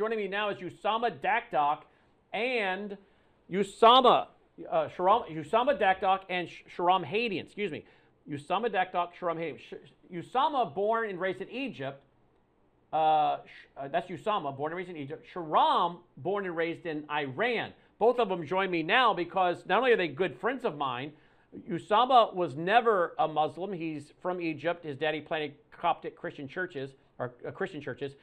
Joining me now is Usama Dakdok and Shahram Hadian. Excuse me. Usama Dakdok, Shahram Hadian. Usama, born and raised in Egypt. That's Usama, born and raised in Egypt. Shahram, born and raised in Iran. Both of them join me now because not only are they good friends of mine, Usama was never a Muslim. He's from Egypt. His daddy planted Coptic Christian churches, or Christian churches.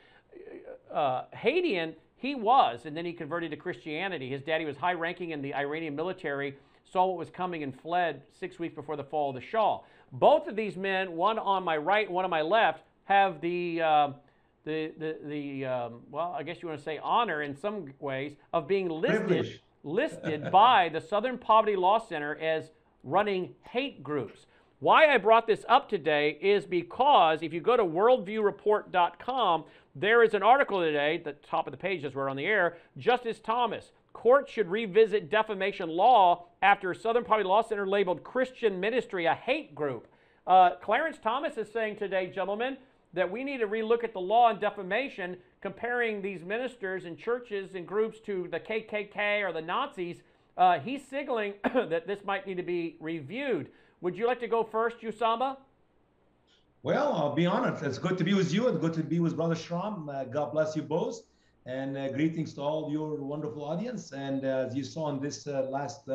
Hadian, he was, and then he converted to Christianity. His daddy was high-ranking in the Iranian military, saw what was coming and fled 6 weeks before the fall of the Shah. Both of these men, one on my right, one on my left, have well, I guess you want to say honor in some ways of being listed by the Southern Poverty Law Center as running hate groups. Why I brought this up today is because if you go to worldviewreport.com, there is an article today, at the top of the page as we're on the air, Justice Thomas, court should revisit defamation law after Southern Poverty Law Center labeled Christian ministry a hate group. Clarence Thomas is saying today, gentlemen, that we need to relook at the law on defamation, comparing these ministers and churches and groups to the KKK or the Nazis. He's signaling that this might need to be reviewed. Would you like to go first, Usama? Well, I'll be honored. It's good to be with you and good to be with Brother Shahram. God bless you both. And greetings to all your wonderful audience. And as you saw on this last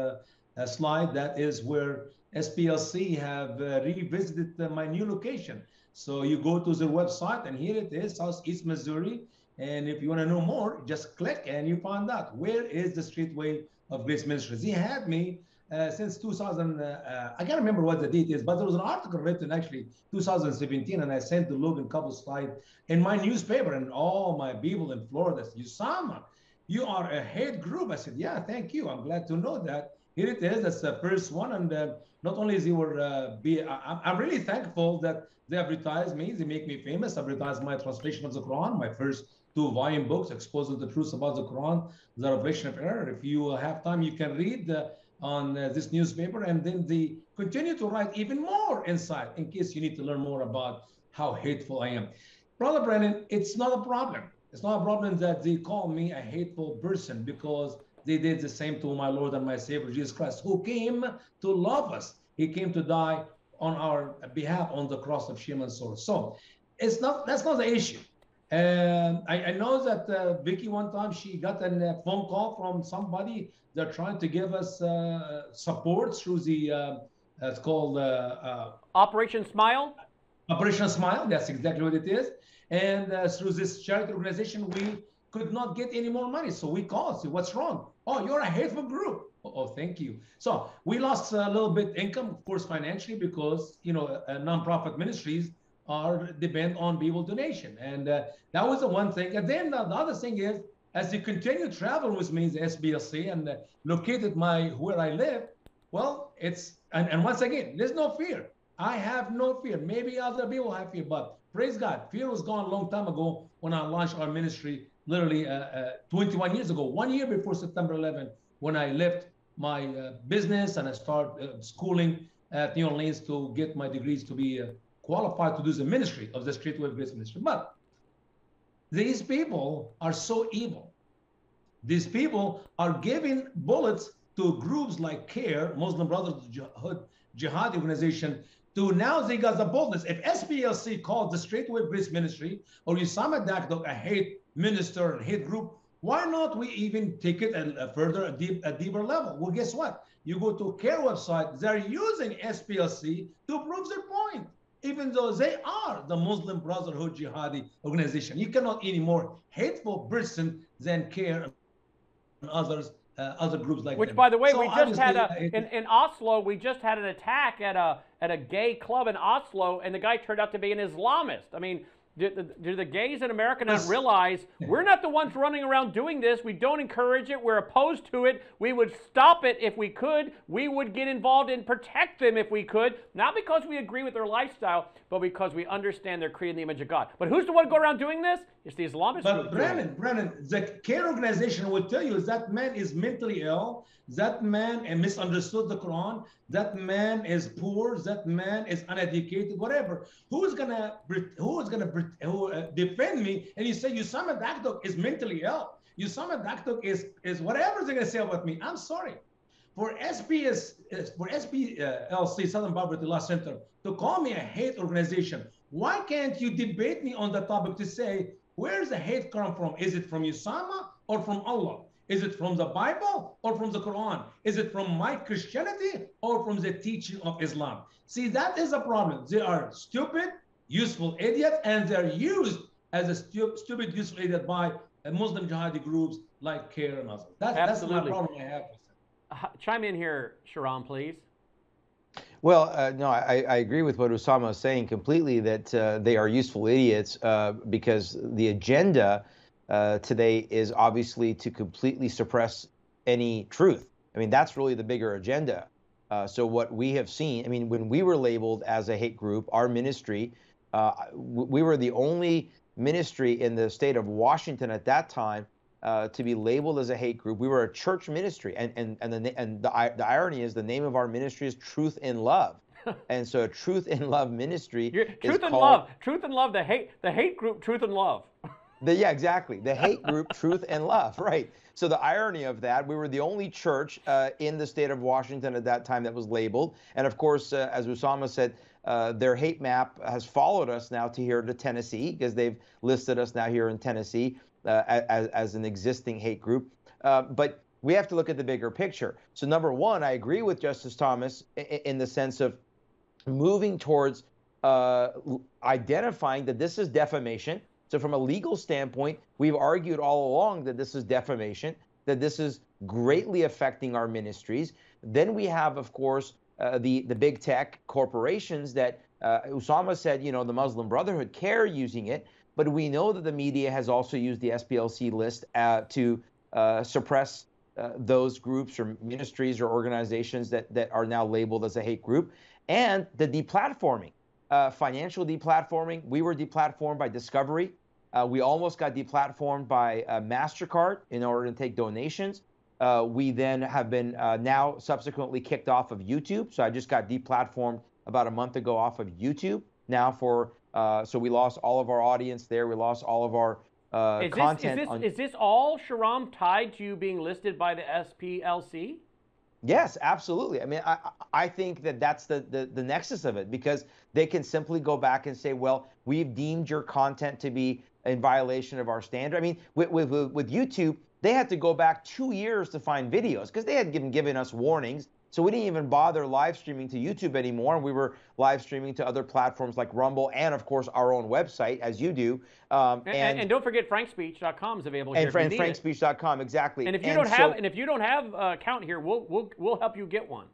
slide, that is where SPLC have revisited my new location. So you go to their website and here it is, Southeast Missouri. And if you want to know more, just click and you find out where is the Straight Way of Grace Ministry. He had me since 2000, I can't remember what the date is, but there was an article written actually 2017, and I sent the Logan Couple slide in my newspaper, and all my people in Florida said, Usama, you are a hate group. I said, yeah, thank you. I'm glad to know that. Here it is. That's the first one. And not only is I'm really thankful that they advertise me. They make me famous. Advertise my translation of the Quran, my first two-volume books, exposing the truth about the Quran, the revelation of error. If you have time, you can read on this newspaper, and then they continue to write even more insight in case you need to learn more about how hateful I am. Brother Brennan, it's not a problem. It's not a problem that they call me a hateful person, because they did the same to my Lord and my Savior, Jesus Christ, who came to love us. He came to die on our behalf on the cross of shame and sorrow. So it's not, that's not the issue. I know that Vicky one time, she got a phone call from somebody. They're trying to give us support through the, it's called... Operation Smile? Operation Smile, that's exactly what it is. And through this charity organization, we could not get any more money. So we called, said, what's wrong? Oh, you're a hateful group. Oh, thank you. So we lost a little bit income, of course, financially, because, you know, nonprofit ministries are depend on people donation, and that was the one thing. And then the other thing is, as you continue travel with me, the SBLC, and located my where I live, well, it's and once again, there's no fear. I have no fear. Maybe other people have fear, but praise God, fear was gone a long time ago when I launched our ministry, literally 21 years ago, 1 year before September 11, when I left my business and I started schooling at New Orleans to get my degrees to be qualified to do the ministry of the Straight Way of Grace Ministry. But these people are so evil. These people are giving bullets to groups like CAIR, Muslim Brotherhood, Jihad organization, to now they got the boldness. If SPLC called the Straight Way of Grace Ministry or Usama Dakdok a hate minister and hate group, why not we even take it a deeper level? Well, guess what? You go to CAIR website, they're using SPLC to prove their point, even though they are the Muslim Brotherhood Jihadi organization. You cannot any more hateful person than CAIR and others, other groups like that. Which, by the way, so we just had in Oslo, we just had an attack at a gay club in Oslo, and the guy turned out to be an Islamist. I mean, do the gays in America not realize we're not the ones running around doing this? We don't encourage it. We're opposed to it. We would stop it if we could. We would get involved and protect them if we could, not because we agree with their lifestyle, but because we understand they're created in the image of God. But who's the one go around doing this? It's the Islamists. But Brennan, the CAIR organization will tell you that man is mentally ill. That man misunderstood the Quran. That man is poor. That man is uneducated. Whatever. Who's gonna defend me, and you say, Usama Dakdok is mentally ill. Usama Dakdok is whatever they're going to say about me. I'm sorry. For SPLC, Southern Poverty Law Center, to call me a hate organization, why can't you debate me on the topic to say, where is the hate come from? Is it from Usama or from Allah? Is it from the Bible or from the Quran? Is it from my Christianity or from the teaching of Islam? See, that is a problem. They are stupid, useful idiots, and they're used as a stupid, useful idiot by Muslim jihadi groups like CAIR and others. That's my problem I have. Chime in here, Shahram, please. Well, no, I agree with what Usama is saying completely, that they are useful idiots because the agenda today is obviously to completely suppress any truth. I mean, that's really the bigger agenda. So what we have seen, I mean, when we were labeled as a hate group, our ministry, we were the only ministry in the state of Washington at that time to be labeled as a hate group. We were a church ministry, and the irony is the name of our ministry is Truth in Love, and so a Truth in Love ministry. Truth in Love, the hate group, Truth in Love. Yeah, exactly. The hate group, Truth and Love, right? So the irony of that, we were the only church in the state of Washington at that time that was labeled, and of course, as Usama said, their hate map has followed us now to here to Tennessee because they've listed us now here in Tennessee. As an existing hate group. But we have to look at the bigger picture. So number one, I agree with Justice Thomas in the sense of moving towards identifying that this is defamation. So from a legal standpoint, we've argued all along that this is defamation, that this is greatly affecting our ministries. Then we have, of course, the big tech corporations that Usama said, you know, the Muslim Brotherhood, CAIR using it. But we know that the media has also used the SPLC list to suppress those groups or ministries or organizations that are now labeled as a hate group. And the deplatforming, financial deplatforming. We were deplatformed by Discovery. We almost got deplatformed by MasterCard in order to take donations. We then have been now subsequently kicked off of YouTube. So I just got deplatformed about a month ago off of YouTube now for... so we lost all of our audience there. We lost all of our content. Is this all, Shahram, tied to you being listed by the SPLC? Yes, absolutely. I mean, I think that that's the nexus of it, because they can simply go back and say, well, we've deemed your content to be in violation of our standard. I mean, with YouTube, they had to go back 2 years to find videos because they had given us warnings. So we didn't even bother live streaming to YouTube anymore. We were live streaming to other platforms like Rumble and, of course, our own website, as you do. And don't forget, frankspeech.com is available here. And frankspeech.com, exactly. And if you don't have an account here, we'll help you get one.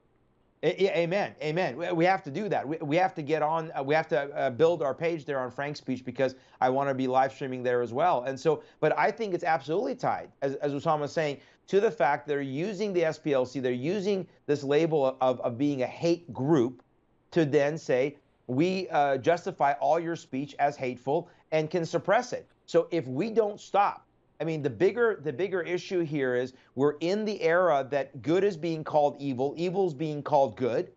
Amen, amen. We have to do that. We have to get on. We have to build our page there on Frank Speech, because I want to be live streaming there as well. And so, but I think it's absolutely tied, as Usama was saying, to the fact they're using the SPLC, they're using this label of being a hate group to then say, we justify all your speech as hateful and can suppress it. So if we don't stop, I mean, the bigger issue here is we're in the era that good is being called evil, evil is being called good.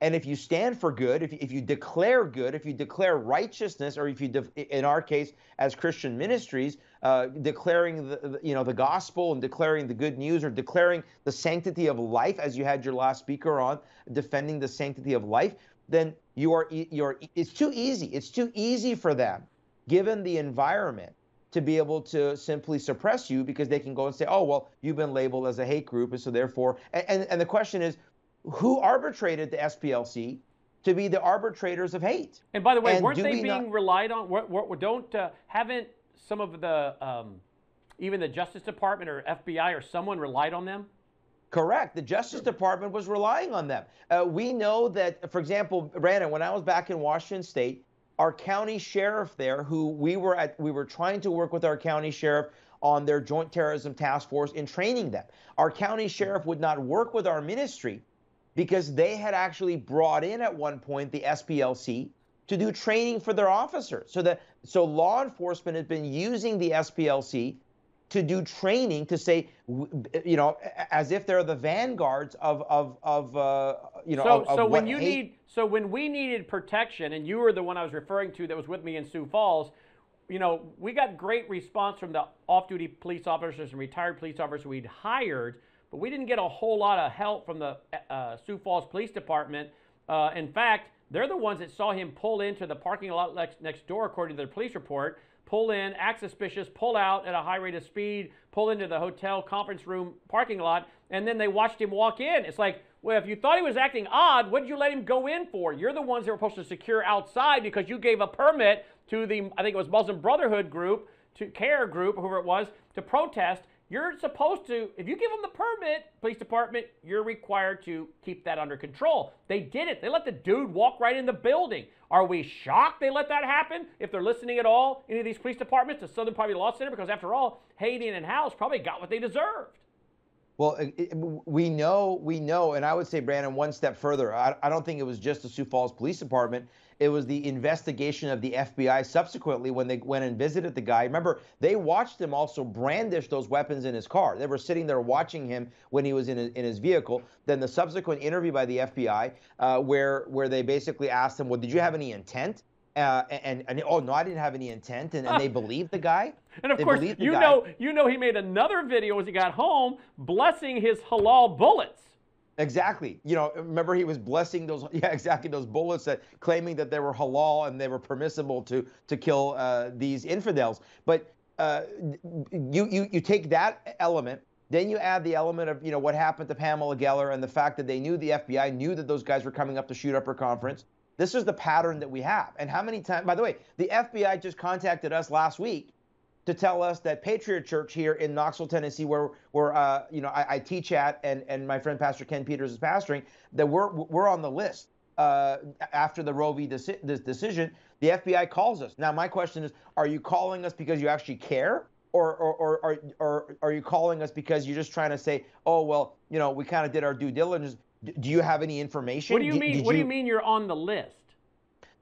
And if you stand for good, if you declare good, if you declare righteousness, or if you, in our case, as Christian ministries, declaring the gospel and declaring the good news, or declaring the sanctity of life, as you had your last speaker on, defending the sanctity of life, then you are. It's too easy. It's too easy for them, given the environment, to be able to simply suppress you, because they can go and say, oh, well, you've been labeled as a hate group, and so therefore, and the question is, who arbitrated the SPLC to be the arbitrators of hate? And by the way, weren't they being relied on? Haven't some of the, even the Justice Department or FBI or someone relied on them? Correct. The Justice Department was relying on them. We know that, for example, Brandon, when I was back in Washington State, our county sheriff there, who we were trying to work with our county sheriff on their joint terrorism task force in training them. Our county sheriff would not work with our ministry because they had actually brought in at one point the SPLC to do training for their officers. So law enforcement has been using the SPLC to do training to say, you know, as if they're the vanguards So when we needed protection, and you were the one I was referring to that was with me in Sioux Falls, you know, we got great response from the off-duty police officers and retired police officers we'd hired, but we didn't get a whole lot of help from the Sioux Falls Police Department. In fact, they're the ones that saw him pull into the parking lot next door, according to their police report, pull in, act suspicious, pull out at a high rate of speed, pull into the hotel conference room parking lot, and then they watched him walk in. It's like, well, if you thought he was acting odd, what did you let him go in for? You're the ones that were supposed to secure outside because you gave a permit to the, I think it was Muslim Brotherhood group, to CAIR group, whoever it was, to protest. You're supposed to, if you give them the permit, police department, you're required to keep that under control. They did it. They let the dude walk right in the building. Are we shocked they let that happen? If they're listening at all, any of these police departments, the Southern Poverty Law Center, because after all, Hadian and House probably got what they deserved. Well, we know, and I would say, Brandon, one step further. I don't think it was just the Sioux Falls Police Department. It was the investigation of the FBI subsequently when they went and visited the guy. Remember, they watched him also brandish those weapons in his car. They were sitting there watching him when he was in his vehicle. Then the subsequent interview by the FBI where they basically asked him, well, did you have any intent? And oh, no, I didn't have any intent. And they believed the guy. And of course, you know, he made another video as he got home blessing his halal bullets. Exactly. You know, remember he was blessing those, yeah, exactly, those bullets, that claiming that they were halal and they were permissible to kill these infidels. But you take that element, then you add the element of, you know, what happened to Pamela Geller and the fact that they knew, the FBI knew, that those guys were coming up to shoot up her conference. This is the pattern that we have. And how many times, by the way, the FBI just contacted us last week to tell us that Patriot Church here in Knoxville, Tennessee, where you know, I teach at, and my friend Pastor Ken Peters is pastoring, that we're on the list after the Roe v. This decision. The FBI calls us. Now my question is, are you calling us because you actually care, or are you calling us because you're just trying to say, oh well, you know, we kind of did our due diligence. Do you have any information? What do you mean? What do you mean you're on the list?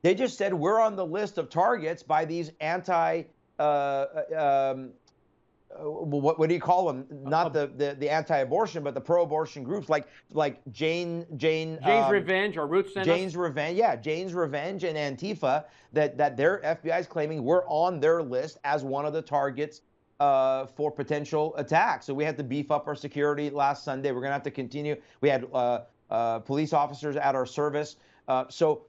They just said we're on the list of targets by these anti. What do you call them? Not the anti-abortion, but the pro-abortion groups like Jane's Revenge or Roots. Jane's Revenge, yeah, Jane's Revenge and Antifa. That their FBI is claiming we're on their list as one of the targets for potential attack. So we had to beef up our security last Sunday. We're gonna have to continue. We had police officers at our service. So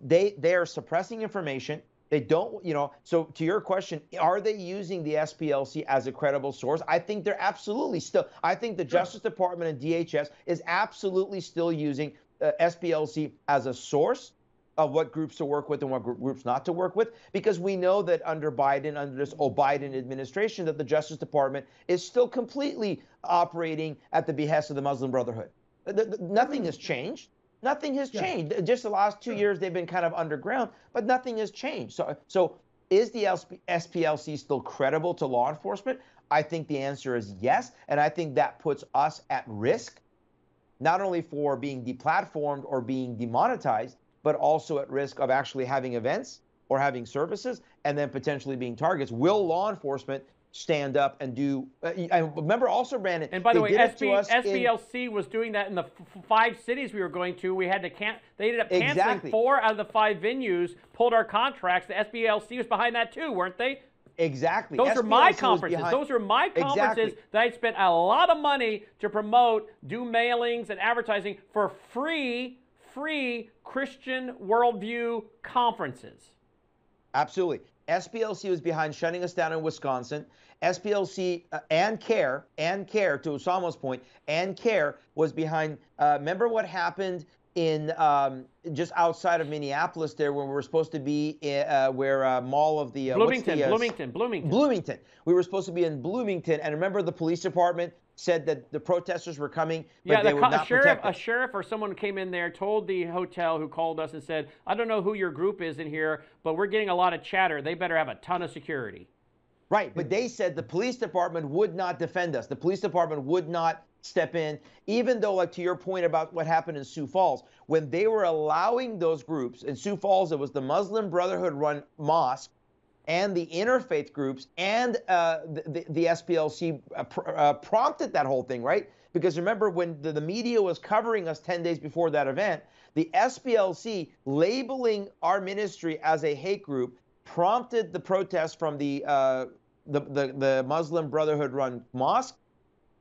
they are suppressing information. They don't, you know, so to your question, are they using the SPLC as a credible source? I think they're absolutely still. I think the Justice Department and DHS is absolutely still using SPLC as a source of what groups to work with and what groups not to work with, because we know that under Biden, under this Biden administration, that the Justice Department is still completely operating at the behest of the Muslim Brotherhood. Nothing has changed. Nothing has changed. Yeah. Just the last 2 years, they've been kind of underground, but nothing has changed. So is the SPLC still credible to law enforcement? I think the answer is yes, and I think that puts us at risk, not only for being deplatformed or being demonetized, but also at risk of actually having events or having services and then potentially being targets. Will law enforcement stand up and do? And remember also, Brandon. And by the way, SPLC was doing that in the five cities we were going to. We had to They ended up canceling 4 out of the 5 venues. Pulled our contracts. The SPLC was behind that too, weren't they? Exactly. Those are my conferences. Those are my conferences that I spent a lot of money to promote, do mailings and advertising for free Christian worldview conferences. Absolutely. SPLC was behind shutting us down in Wisconsin. SPLC and CAIR, to Osama's point, and CAIR was behind. Remember what happened in just outside of Minneapolis there, when we were supposed to be Mall of the Bloomington. We were supposed to be in Bloomington, and remember the police department said that the protesters were coming, but yeah, they were not protected. A sheriff or someone came in there, told the hotel who called us and said, I don't know who your group is in here, but we're getting a lot of chatter. They better have a ton of security. Right, but they said the police department would not defend us. The police department would not step in, even though, like to your point about what happened in Sioux Falls, when they were allowing those groups, in Sioux Falls it was the Muslim Brotherhood-run mosque and the interfaith groups, and the SPLC prompted that whole thing, right? Because remember, when the media was covering us 10 days before that event, the SPLC labeling our ministry as a hate group prompted the protests from the Muslim Brotherhood-run mosque,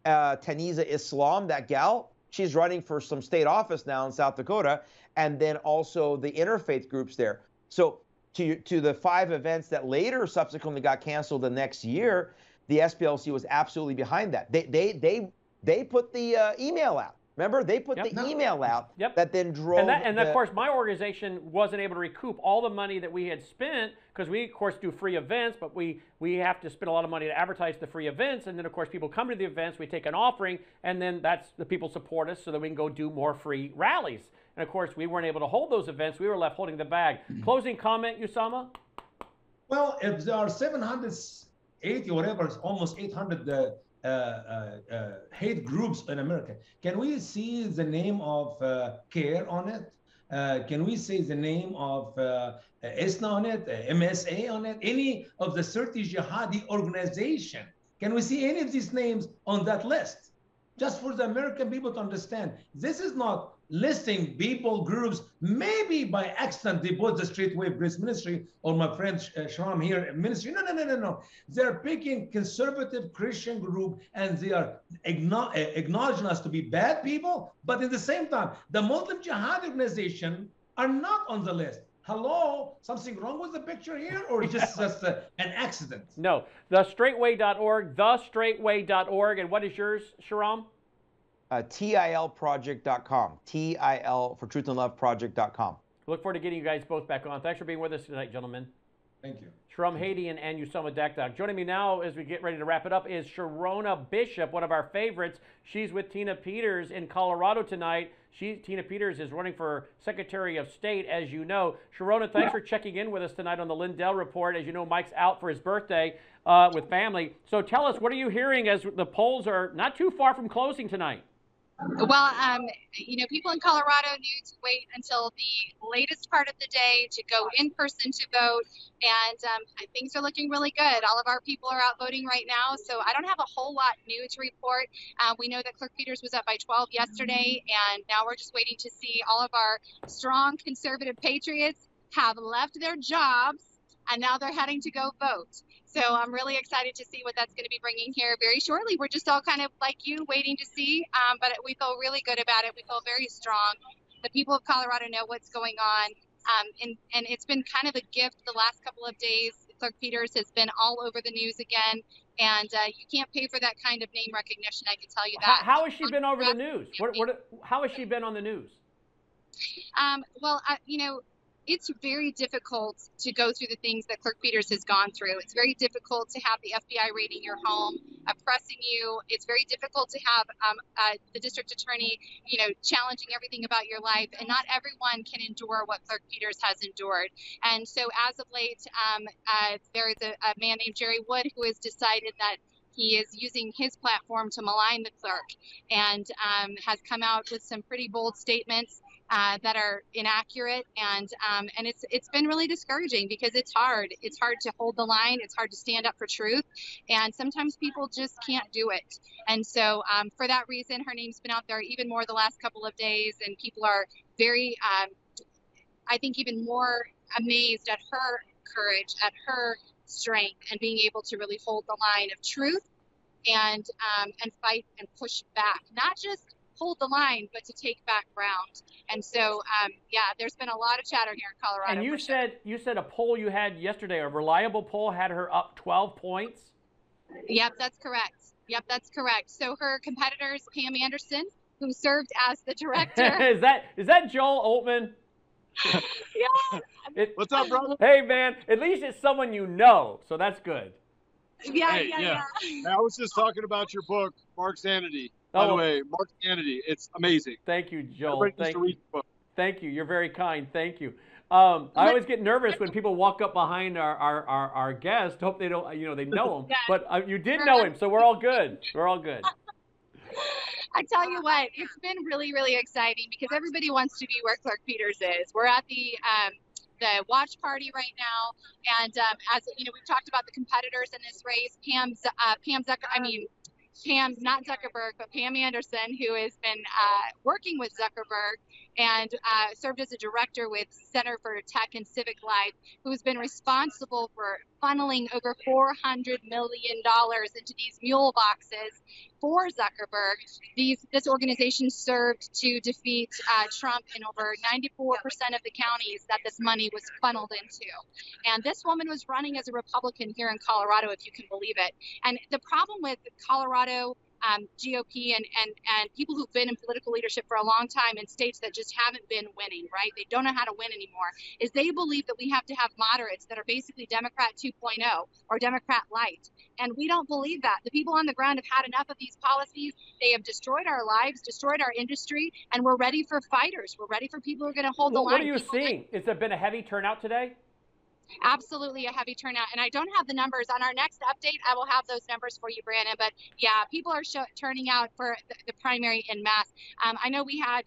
Taniza Islam, that gal. She's running for some state office now in South Dakota, and then also the interfaith groups there. So to the 5 events that later subsequently got canceled the next year, the SPLC was absolutely behind that. They put the email out. Remember, they put the email out that then drove. And of course, my organization wasn't able to recoup all the money that we had spent, because we, of course, do free events, but we have to spend a lot of money to advertise the free events. And then, of course, people come to the events, we take an offering, and then that's the people support us so that we can go do more free rallies. And, of course, we weren't able to hold those events. We were left holding the bag. Closing comment, Usama? Well, if there are 780 or whatever, almost 800... hate groups in America. Can we see the name of CAIR on it? Can we see the name of ISNA on it, MSA on it, any of the 30 jihadi organization? Can we see any of these names on that list? Just for the American people to understand, this is not listing people, groups. Maybe by accident they bought the Straight Way of Grace Ministry or my friend Shahram here ministry. No. They're picking conservative Christian group, and they are acknowledging us to be bad people. But at the same time, the Muslim Jihad organization are not on the list. Hello, something wrong with the picture here, or just an accident? No, thestraightway.org, thestraightway.org. And what is yours, Shahram? TILproject.com. TIL for Truth and Love Project.com. Look forward to getting you guys both back on. Thanks for being with us tonight, gentlemen. Thank you. Shahram Hadian and Usama Dakdok. Joining me now as we get ready to wrap it up is Sharona Bishop, one of our favorites. She's with Tina Peters in Colorado tonight. Tina Peters is running for Secretary of State, as you know. Sharona, thanks for checking in with us tonight on the Lindell Report. As you know, Mike's out for his birthday with family. So tell us, what are you hearing as the polls are not too far from closing tonight? Well, you know, people in Colorado knew to wait until the latest part of the day to go in person to vote, and things are looking really good. All of our people are out voting right now, so I don't have a whole lot new to report. We know that Clerk Peters was up by 12 yesterday, and now we're just waiting to see all of our strong conservative patriots have left their jobs, and now they're heading to go vote. So I'm really excited to see what that's going to be bringing here very shortly. We're just all kind of like you, waiting to see, but we feel really good about it. We feel very strong. The people of Colorado know what's going on, and it's been kind of a gift the last couple of days. Clerk Peters has been all over the news again, and you can't pay for that kind of name recognition, I can tell you that. How has she been over the news? How has she been on the news? You know, it's very difficult to go through the things that Clerk Peters has gone through. It's very difficult to have the FBI raiding your home, oppressing you. It's very difficult to have the district attorney, you know, challenging everything about your life. And not everyone can endure what Clerk Peters has endured. And so as of late, there is a man named Jerry Wood who has decided that he is using his platform to malign the clerk, and has come out with some pretty bold statements that are inaccurate, and it's been really discouraging, because it's hard. It's hard to hold the line. It's hard to stand up for truth, and sometimes people just can't do it. And so for that reason, her name's been out there even more the last couple of days, and people are very, I think, even more amazed at her courage, at her strength, and being able to really hold the line of truth and fight and push back, not just hold the line, but to take back ground. And so there's been a lot of chatter here in Colorado. And you said a poll you had yesterday, a reliable poll, had her up 12 points. Yep, that's correct. So her competitors, Pam Anderson, who served as the director. is that Joel Altman? Yeah. What's up, brother? Hey, man, at least it's someone you know, so that's good. Yeah. I was just talking about your book, Mark's Sanity. By the way, Mark's Sanity, it's amazing. Thank you, Joel. Thank you. You're very kind. Thank you. I always get nervous when people walk up behind our guest. Hope they don't, you know, they know him. But you did know him, so we're all good. We're all good. I tell you what, it's been really, really exciting, because everybody wants to be where Clerk Peters is. We're at the watch party right now, and as you know, we've talked about the competitors in this race. Pam's Pam, not Zuckerberg, but Pam Anderson, who has been working with Zuckerberg and served as a director with Center for Tech and Civic Life, who's been responsible for funneling over $400 million into these mule boxes for Zuckerberg. This organization served to defeat Trump in over 94% of the counties that this money was funneled into. And this woman was running as a Republican here in Colorado, if you can believe it. And the problem with Colorado GOP and people who've been in political leadership for a long time in states that just haven't been winning, right? They don't know how to win anymore, is they believe that we have to have moderates that are basically Democrat 2.0 or Democrat light. And we don't believe that. The people on the ground have had enough of these policies. They have destroyed our lives, destroyed our industry, and we're ready for fighters. We're ready for people who are going to hold the line. What are you seeing? Has there been a heavy turnout today? Absolutely a heavy turnout, and I don't have the numbers. On our next update, I will have those numbers for you, Brandon, but yeah, people are turning out for the primary en masse. I know we had,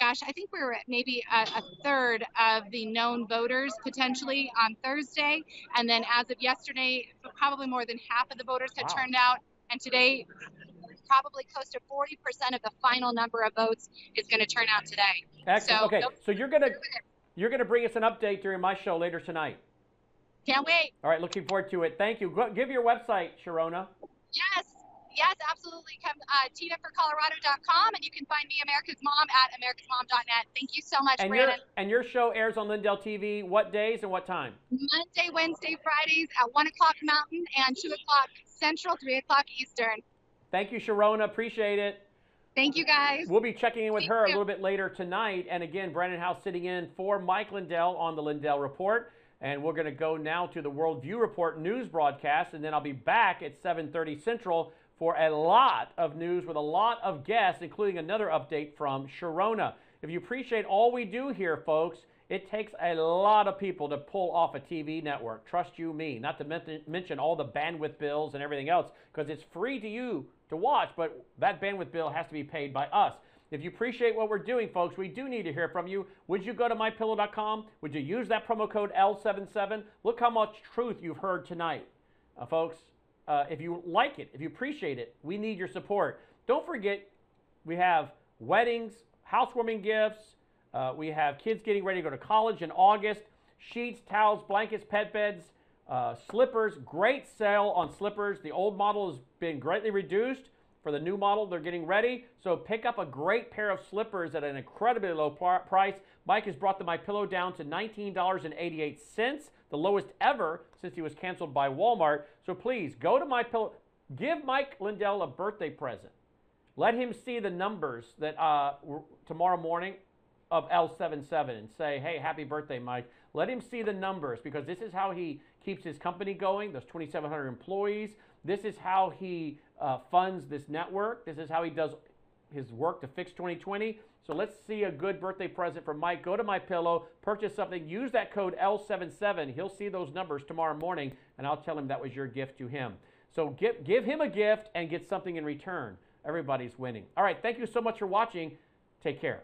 I think we were at maybe a third of the known voters potentially on Thursday, and then as of yesterday, probably more than half of the voters had turned out, and today, probably close to 40% of the final number of votes is going to turn out today. Excellent. So, okay, so you're going to bring us an update during my show later tonight. Can't wait. All right, looking forward to it. Thank you. Go, give your website, Sharona. Yes, absolutely. Come tinaforcolorado.com, and you can find me, America's Mom, at americasmom.net. Thank you so much, Brandon. Your show airs on Lindell TV what days and what time? Monday, Wednesday, Fridays at 1 o'clock Mountain and 2 o'clock Central, 3 o'clock Eastern. Thank you, Sharona. Appreciate it. Thank you, guys. We'll be checking in with her a little bit later tonight. And again, Brandon House sitting in for Mike Lindell on the Lindell Report. And we're going to go now to the World View Report news broadcast. And then I'll be back at 7:30 Central for a lot of news with a lot of guests, including another update from Sharona. If you appreciate all we do here, folks, it takes a lot of people to pull off a TV network. Trust you me. Not to mention all the bandwidth bills and everything else, because it's free to you to watch, but that bandwidth bill has to be paid by us. If you appreciate what we're doing, folks, we do need to hear from you. Would you go to MyPillow.com? Would you use that promo code L77? Look how much truth you've heard tonight. Folks, if you like it, if you appreciate it, we need your support. Don't forget, we have weddings, housewarming gifts. We have kids getting ready to go to college in August. Sheets, towels, blankets, pet beds, slippers. Great sale on slippers. The old model has been greatly reduced. For the new model, they're getting ready. So pick up a great pair of slippers at an incredibly low price. Mike has brought the MyPillow down to $19.88, the lowest ever since he was canceled by Walmart. So please go to MyPillow. Give Mike Lindell a birthday present. Let him see the numbers that tomorrow morning of L77 and say, hey, happy birthday, Mike. Let him see the numbers, because this is how he keeps his company going. There's 2,700 employees. This is how he funds this network. This is how he does his work to fix 2020. So let's see a good birthday present from Mike. Go to MyPillow, purchase something, use that code L77. He'll see those numbers tomorrow morning, and I'll tell him that was your gift to him. So give him a gift and get something in return. Everybody's winning. All right, thank you so much for watching. Take care.